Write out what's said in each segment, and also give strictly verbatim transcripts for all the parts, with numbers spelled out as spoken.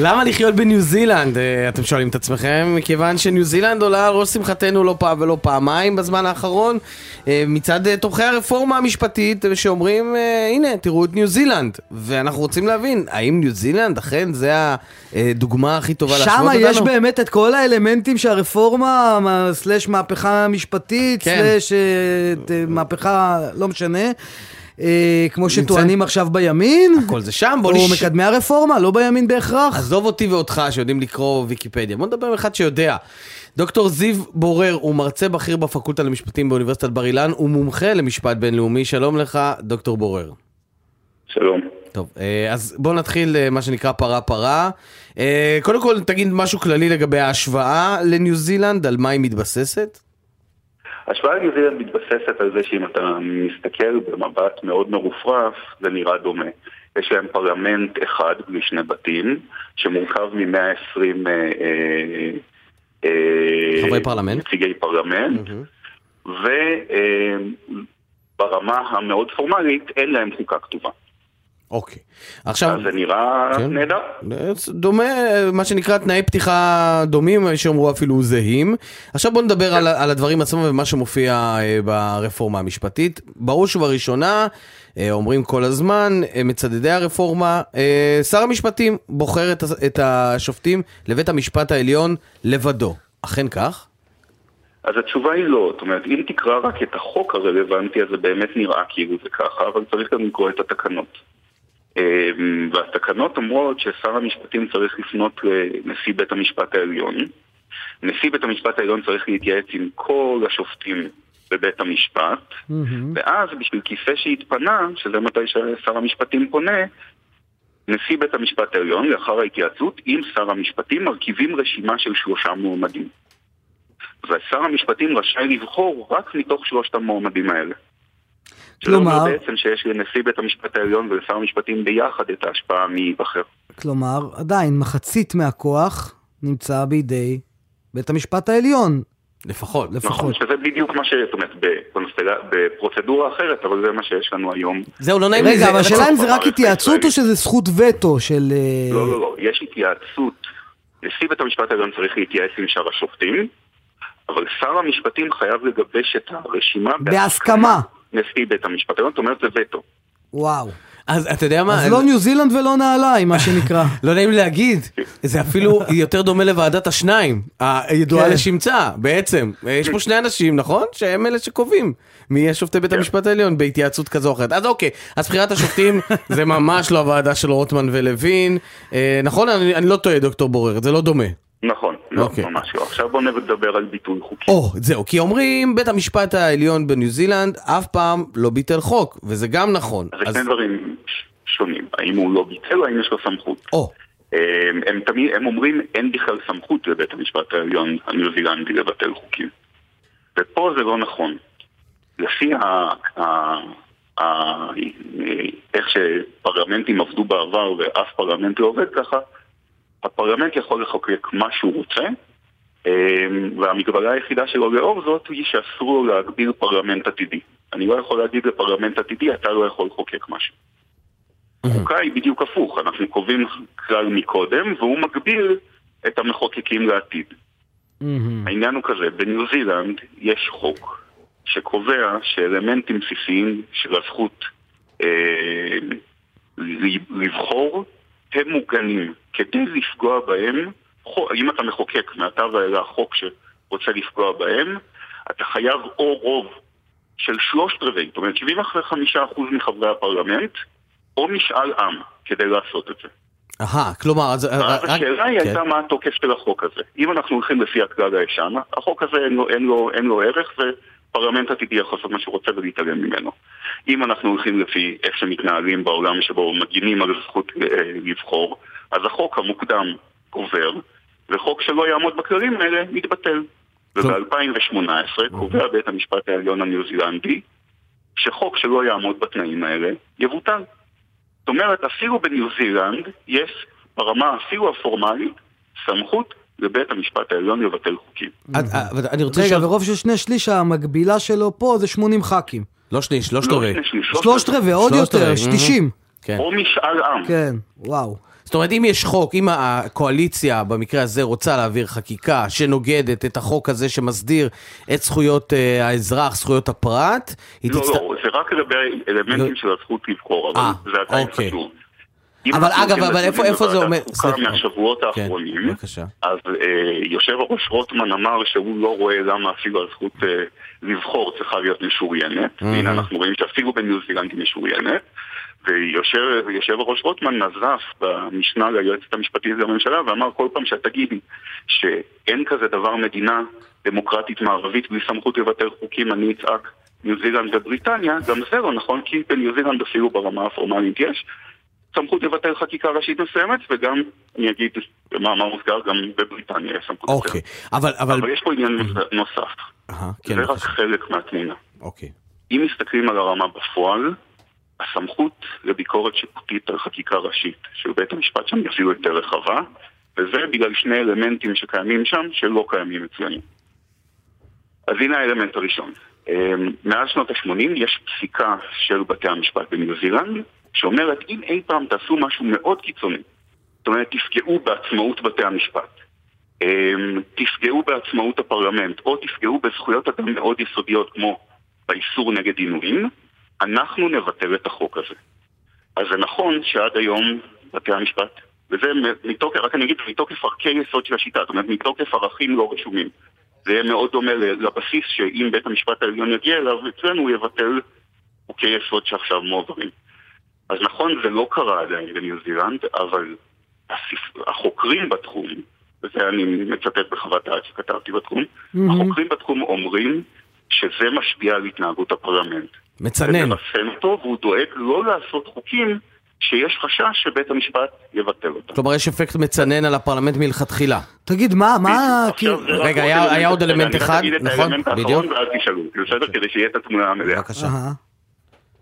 למה לחיות בניו זילנד? אתם שואלים את עצמכם, מכיוון שניו זילנד עולה על ראש שמחתנו לא פעם ולא פעמיים בזמן האחרון, מצד תומכי הרפורמה המשפטית שאומרים, הנה, תראו את ניו זילנד, ואנחנו רוצים להבין, האם ניו זילנד אכן זה הדוגמה הכי טובה להשוות אותנו? שמה יש באמת את כל האלמנטים שהרפורמה, סלש מהפכה משפטית, סלש מהפכה, לא משנה, כמו שטוענים עכשיו בימין, הכל זה שם, או מקדמי הרפורמה, לא בימין בהכרח. עזוב אותי ואותך שיודעים לקרוא ויקיפדיה, בוא נדבר עם אחד שיודע. דוקטור זיו בורר הוא מרצה בכיר בפקולטה למשפטים באוניברסיטת בר אילן, הוא מומחה למשפט בינלאומי. שלום לך דוקטור בורר. שלום. טוב, אז בוא נתחיל מה שנקרא פרה פרה. קודם כל תגיד משהו כללי לגבי ההשוואה לניו זילנד, על מה היא מתבססת? השוואה לניו זילנד מתבססת על זה שאם אתה מסתכל במבט מאוד מרופרף, זה נראה דומה. יש להם פרלמנט אחד משני בתים, שמורכב מ-מאה ועשרים חברי פרלמנט, נציגי פרלמנט, וברמה המאוד פורמלית אין להם חוקה כתובה. אוקיי. עכשיו... זה נראה נהדר. דומה, מה שנקרא תנאי פתיחה דומים, שאומרו אפילו זהים. עכשיו בוא נדבר על, על הדברים עצמם ומה שמופיע ברפורמה המשפטית. בראש ובראשונה, אומרים כל הזמן, מצדדי הרפורמה, שר המשפטים בוחר את, את השופטים לבית המשפט העליון לבדו. אכן כך? אז התשובה היא לא, זאת אומרת, אם תקרא רק את החוק הרלוונטי, אז זה באמת נראה כאילו זה ככה, אבל צריך גם לקרוא את התקנות. והתקנות אומרות ששר המשפטים צריך לפנות לנשיא בית המשפט העליון. נשיא בית המשפט העליון צריך להתייעץ עם כל השופטים בבית המשפט, ואז בשביל כיסא שהתפנה, שזה מתי ששר המשפטים פונה, נשיא בית המשפט העליון לאחר ההתייעצות עם שר המשפטים מרכיבים רשימה של שלושה מועמדים, ושר המשפטים רשאי לבחור רק מתוך שלושת המועמדים האלה. כלומר, בעצם שיש לנשיא בית המשפט העליון ולשר המשפטים ביחד את ההשפעה מי בחר. כלומר, עדיין מחצית מהכוח נמצא בידי בית המשפט העליון. לפחות, לפחות. נכון, שזה בדיוק מה שיש, זאת אומרת, בפרוצדורה אחרת, אבל זה מה שיש לנו היום. זהו, לא נעים. רגע, אבל השאלה אם זה רק התייעצות או שזה זכות וטו של... לא, לא, לא, יש התייעצות. נשיא בית המשפט העליון צריך להתייעץ עם שאר השופטים, אבל שר המשפטים חייב לגבש את הרשימה בהסכמה. נשיא בית המשפט, זאת אומרת זה וטו. וואו. אז אתה יודע מה? אז לא ניו זילנד ולא נעליים, מה שנקרא. לא נעים להגיד. זה אפילו יותר דומה לוועדת השניים, הידועה לשמצה, בעצם. יש פה שני אנשים, נכון? שהם אלה שקובעים. מי יש שופטי בית המשפט העליון בהתייעצות כזו אחרת. אז אוקיי, אז בחירת השופטים זה ממש לא הוועדה של רוטמן ולווין. נכון? אני לא טועה, דוקטור בורר, זה לא דומה. נכון, לא ממש לא. עכשיו בואו נדבר על ביטוי חוקי. או, זהו, כי אומרים בית המשפט העליון בניו זילנד אף פעם לא ביטל חוק, וזה גם נכון. אז שני דברים שונים, האם הוא לא ביטל, האם יש לו סמכות. או. הם אומרים אין בכלל סמכות לבית המשפט העליון הניו זילנדי לבטל חוקים. ופה זה לא נכון. לפי איך שפרלמנטים עבדו בעבר ואף פרלמנט לא עובד ככה, הפרלמנט יכול לחוקק מה שהוא רוצה, והמגבלה היחידה שלו לאור זאת היא שאסרו להגביל פרלמנט עתידי. אני לא יכול להגיד לפרלמנט עתידי, אתה לא יכול לחוקק משהו. חוקה היא בדיוק הפוך, אנחנו קובעים כלל מקודם, והוא מגביל את המחוקקים לעתיד. העניין הוא כזה, בניו זילנד יש חוק שקובע שאלמנטים בסיסיים של הזכות לבחור, הם מוגנים. כדי לפגוע בהם, אם אתה מחוקק מעתה ואלה החוק שרוצה לפגוע בהם, אתה חייב או רוב של שלושת רבעי, זאת אומרת שבעים וחמישה אחוז מחברי הפרלמנט, או משאל עם, כדי לעשות את זה. אהה, כלומר... אז השאלה היא הייתה מה התוקף של החוק הזה. אם אנחנו הולכים לפי הכלל הישן, החוק הזה אין לו ערך, ופרלמנט עתידי יכול לעשות מה שהוא רוצה ולהתעלם ממנו. אם אנחנו הולכים לפי איך שמתנהלים בעולם שבו מגינים על זכות לבחור, אז החוק המוקדם עובר, וחוק שלא יעמוד בכללים האלה מתבטל. וב-אלפיים ושמונה עשרה קובע בית המשפט העליון הניו זילנדי, שחוק שלא יעמוד בתנאים האלה יבוטל. זאת אומרת, אפילו בניו זילנד יש ברמה אפילו הפורמלית סמכות לבית המשפט העליון לבטל חוקים. רגע, ברוב של שני שליש המקבילה שלו פה זה שמונים ח"כים. לא שני, שלושת רבעי. שלושת רבעי, עוד יותר, תשעים. או משאל עם. כן, וואו. זאת אומרת, אם יש חוק, אם הקואליציה במקרה הזה רוצה להעביר חקיקה שנוגדת את החוק הזה שמסדיר את זכויות אה, האזרח, זכויות הפרט... לא, תצט... לא, זה רק לגבי אלמנטים לא... של הזכות לבחור, אבל 아, זה עדיין אוקיי. חשוב. אבל אגב, אבל איפה, איפה זה אומר? חוקה מהשבועות האחרונים, בבקשה. אז אה, יושב הראש רוטמן אמר שהוא לא רואה למה אפילו הזכות אה, לבחור צריכה להיות משוריינת, mm-hmm. והנה אנחנו רואים שאפילו בניו זילנד היא משוריינת, ויושב הראש רוטמן נזף במשנה ליועצת המשפטית לממשלה ואמר כל פעם שאת תגידי שאין כזה דבר מדינה דמוקרטית מערבית בלי סמכות לבטל חוקים אני אצעק ניו זילנד ובריטניה, גם זה לא נכון כי בניו זילנד אפילו ברמה הפורמלית יש סמכות לבטל חקיקה ראשית מסוימת, וגם, אני אגיד, במאמר מוסגר, גם בבריטניה יש סמכות. אוקיי, אבל... אבל יש פה עניין נוסף. זה רק חלק מהתמונה. אוקיי. אם מסתכלים על הרמה בפועל, הסמכות לביקורת שיפוטית על חקיקה ראשית, שבית המשפט שם יפעילו יותר רחבה, וזה בגלל שני אלמנטים שקיימים שם, שלא קיימים אצלנו. אז הנה האלמנט הראשון. מאז שנות ה-שמונים יש פסיקה של בתי המשפט בניו זילנד, שאומרת, אם אי פעם תעשו משהו מאוד קיצוני, זאת אומרת, תפגעו בעצמאות בתי המשפט, תפגעו בעצמאות הפרלמנט, או תפגעו בזכויות אדם מאוד יסודיות, כמו באיסור נגד עינויים, אנחנו נבטל את החוק הזה. אז זה נכון שעד היום בתי המשפט, וזה מתוקף, רק אני אגיד, מתוקף ערכי יסוד של השיטה, זאת אומרת, מתוקף ערכים לא רשומים. זה יהיה מאוד דומה לבסיס שאם בית המשפט העליון יגיע אליו, אצלנו הוא יבטל חוקי יסוד שעכשיו מועברים. אז נכון, זה לא קרה עדיין בניו זילנד, אבל החוקרים בתחום, וזה אני מצטט בחוות דעת שכתבתי בתחום, mm-hmm. החוקרים בתחום אומרים שזה משפיע על התנהגות הפרלמנט. מצנן. זה מרסן אותו, והוא דואג לא לעשות חוקים שיש חשש שבית המשפט יבטל אותם. כלומר, יש אפקט מצנן על הפרלמנט מלכתחילה. תגיד, מה, מה... רגע, היה עוד אלמנט אחד, נכון? אני אגיד את האלמנט האחרון, ואז תשאלו. בסדר, כדי שיהיה את התמונה המלאה. בבקשה.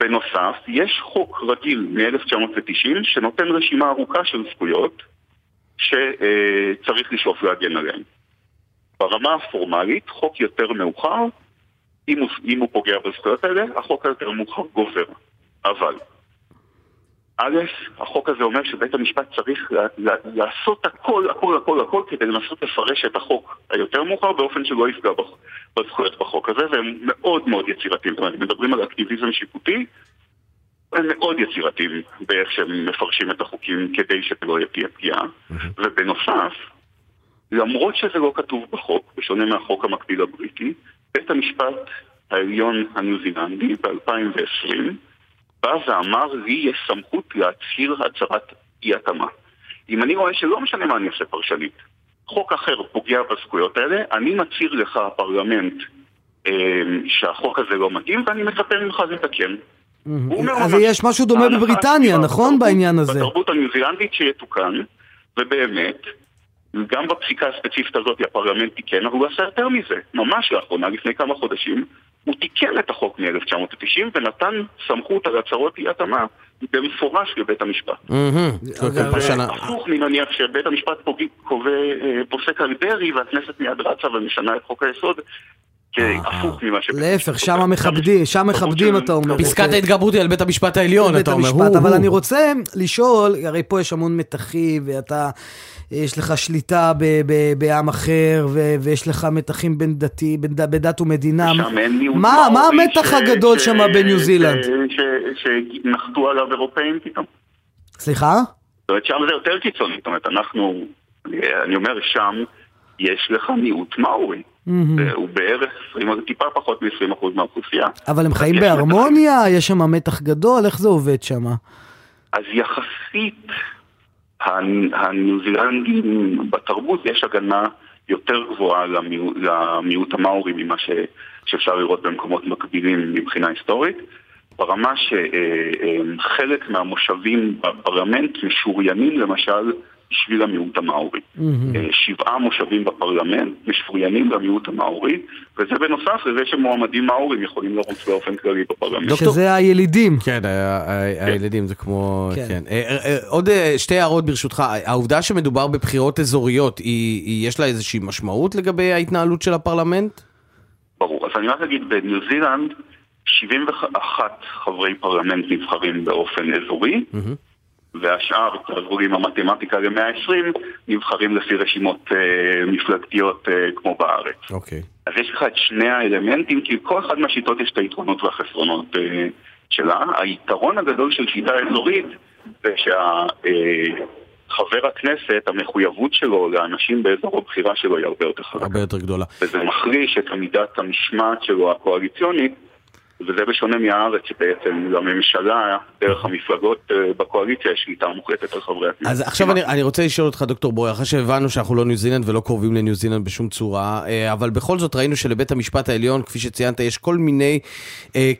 בנוסף, יש חוק רגיל מ-אלף תשע מאות תשעים שנותן רשימה ארוכה של זכויות שצריך לשאוף להגן עליהן. ברמה הפורמלית, חוק יותר מאוחר, אם הוא, אם הוא פוגע בזכויות האלה, החוק היותר מאוחר גובר. אבל, א', החוק הזה אומר שבית המשפט צריך לעשות הכל, הכל, הכל, הכל, כדי לנסות לפרש את החוק היותר מאוחר באופן שלא יפגע בזכויות בחוק הזה, והם מאוד מאוד יצירתיים. זאת אומרת, מדברים על אקטיביזם שיפוטי, הם מאוד יצירתיים באיך שהם מפרשים את החוקים כדי שלא יהיה פגיעה. ובנוסף, למרות שזה לא כתוב בחוק, בשונה מהחוק המקביל הבריטי, בית המשפט העליון הניו זילנדי ב-אלפיים ועשרים, בא ואמר לי יש סמכות להצהיר הצהרת אי התאמה. אם אני רואה שלא משנה מה אני עושה פרשנית, חוק אחר פוגע בזכויות האלה, אני מצהיר לך הפרלמנט אה, שהחוק הזה לא מתאים, ואני מצפה ממך לתקן. אז יש משהו דומה בבריטניה, נכון בעניין הזה? בתרבות הניו זילנדית שיתוקן, ובאמת, גם בפסיקה הספציפית הזאת הפרלמנט תיקן, הוא עשה יותר מזה. ממש לאחרונה, לפני כמה חודשים, הוא תיקן את החוק מ-אלף תשע מאות תשעים ונתן סמכות על הצהרות אי התאמה במפורש לבית המשפט. הפוך מנניח שבית המשפט פוסק על דרעי והכנסת מיד רצה ומשנה את חוק היסוד הפוך ממה שבית המשפט. להפך, שם מכבדים, שם מכבדים אתה אומר. פסקת ההתגברות על בית המשפט העליון אתה אומר. אבל אני רוצה לשאול, הרי פה יש המון מתחים ואתה... יש לך שליטה ב- ב- בעם אחר, ו- ויש לך מתחים בין דתי, בין ד- בדת ומדינה. מה, מה המתח ש- הגדול ש- שם ש- בניו זילנד? שנחתו ש- ש- עליו אירופאים פתאום. סליחה? זאת אומרת, שם זה יותר קיצוני. זאת אומרת, אנחנו, אני אומר, שם יש לך מיעוט מאורי. Mm-hmm. הוא בערך עשרים, טיפה פחות מ-עשרים אחוז מהאוכלוסייה. אבל הם חיים בהרמוניה, מתח... יש שם מתח גדול, איך זה עובד שם? אז יחסית... הניו זילנדים בתרבות יש הגנה יותר גבוהה למיעוט המאורי ממה שאפשר לראות במקומות מקבילים מבחינה היסטורית, ברמה שחלק מהמושבים בפרלמנט משוריינים למשל בשביל המיעוט המאורי. שבעה מושבים בפרלמנט משוריינים למיעוט המאורי, וזה בנוסף לזה שמועמדים מאורים יכולים לרוץ באופן כללי בפרלמנט. שזה הילידים. כן, הילידים זה כמו... עוד שתי הערות ברשותך. העובדה שמדובר בבחירות אזוריות, יש לה איזושהי משמעות לגבי ההתנהלות של הפרלמנט? ברור. אז אני רק אגיד, בניו זילנד שבעים ואחד חברי פרלמנט נבחרים באופן אזורי, והשאר, תעזרו עם המתמטיקה ל-מאה ועשרים, נבחרים לפי רשימות מפלגתיות כמו בארץ. אוקיי. אז יש לך את שני האלמנטים, כי כל אחד מהשיטות יש את היתרונות והחסרונות שלה. היתרון הגדול של שיטה אזורית זה שהחבר הכנסת, המחויבות שלו לאנשים באזור הבחירה שלו היא הרבה יותר חזקה. הרבה יותר גדולה. וזה מחריש את מידת המשמעת שלו הקואליציונית, וזה בשונה מהארץ שבעצם לממשלה, דרך המפלגות בקואליציה, שליטה מוחלטת על חברי הכנסת. אז עכשיו אני, אני רוצה לשאול אותך, דוקטור בורר, אחרי שהבנו שאנחנו לא ניו זילנד ולא קרובים לניו זילנד בשום צורה, אבל בכל זאת ראינו שלבית המשפט העליון, כפי שציינת, יש כל מיני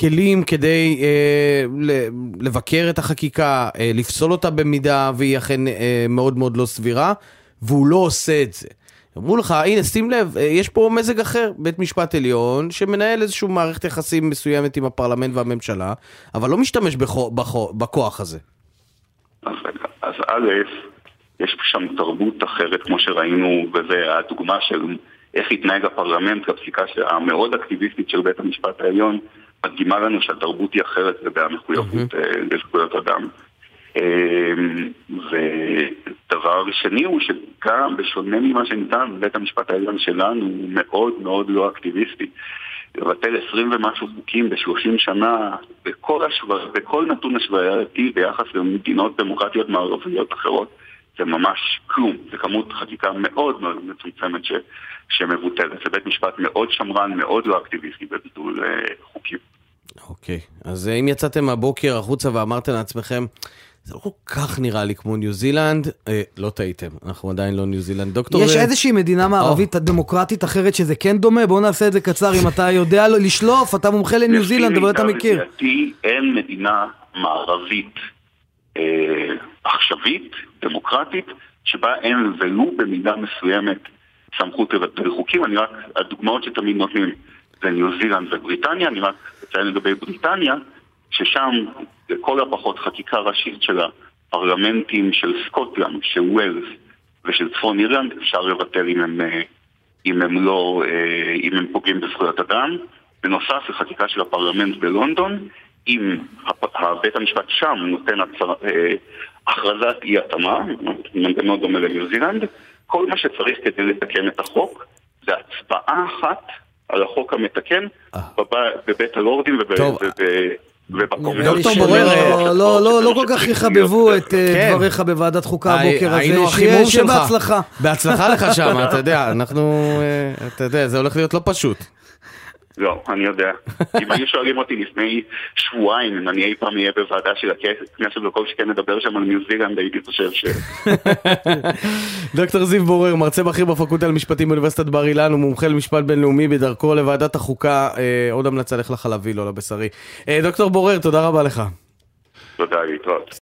כלים כדי לבקר את החקיקה, לפסול אותה במידה, והיא אכן מאוד מאוד לא סבירה, והוא לא עושה את זה. אמרו לך, הנה, שים לב, יש פה מזג אחר, בית משפט עליון, שמנהל איזשהו מערכת יחסים מסוימת עם הפרלמנט והממשלה, אבל לא משתמש בכוח, בכוח, בכוח הזה. אז, אז א', יש שם תרבות אחרת, כמו שראינו, וזה הדוגמה של איך התנהג הפרלמנט, לפסיקה המאוד אקטיביסטית של בית המשפט העליון, מדגימה לנו שהתרבות היא אחרת, זה המחויבות mm-hmm. לזכויות אדם. ודבר שני הוא שגם בשונה ממה שניתן בית המשפט העליון שלנו הוא מאוד מאוד לא אקטיביסטי, לבטל עשרים ומשהו חוקים בשלושים שנה בכל, השווה, בכל נתון השווייתי ביחס למדינות דמוקרטיות מערביות אחרות זה ממש כלום, זה כמות חקיקה מאוד מאוד מצומצמת ש, שמבוטלת, זה בית משפט מאוד שמרן, מאוד לא אקטיביסטי בביטול חוקים. אוקיי, okay. אז אם יצאתם הבוקר החוצה ואמרתם לעצמכם זה לא כל כך נראה לי כמו ניו זילנד, אה, לא טעיתם, אנחנו עדיין לא ניו זילנד. דוקטור, יש איזושהי מדינה מערבית oh. דמוקרטית אחרת שזה כן דומה? בואו נעשה את זה קצר, אם אתה יודע לשלוף, אתה מומחה לניו זילנד, אבל אתה מכיר. לדעתי אין מדינה מערבית אה, עכשווית, דמוקרטית, שבה אין ולו במידה מסוימת סמכות לבטל חוקים. אני רק, הדוגמאות שתמיד נותנים זה ניו זילנד ובריטניה, אני רק אציין לגבי בריטניה, ששם לכל הפחות חקיקה ראשית של הפרלמנטים של סקוטלנד, של ווילס ושל צפון אירלנד, אפשר לבטל אם הם, אם הם לא, אם הם פוגעים בזכויות אדם. בנוסף לחקיקה של הפרלמנט בלונדון, אם בית המשפט שם נותן הצר... הכרזת אי התאמה, מנגנון דומה לניו זילנד, כל מה שצריך כדי לתקן את החוק זה הצבעה אחת על החוק המתקן בבית הלורדים ובקומיות. דוקטור בורר, לא כל כך יחבבו את דבריך בוועדת חוקה הבוקר הזה. שיהיה בהצלחה. בהצלחה לך שם, אתה יודע, אנחנו, אתה יודע, זה הולך להיות לא פשוט. לא, אני יודע. אם היו שואלים אותי לפני שבועיים, אם אני אי פעם אהיה בוועדה של הכנסת, וכל שכן נדבר שם על ניו זילנד, הייתי חושב ש... דוקטור זיו בורר, מרצה בכיר בפקולטה למשפטים באוניברסיטת בר אילן, הוא מומחה למשפט בינלאומי בדרכו לוועדת החוקה, עוד המלצה לך לחלבי, לא לבשרי. דוקטור בורר, תודה רבה לך. תודה, להתראות.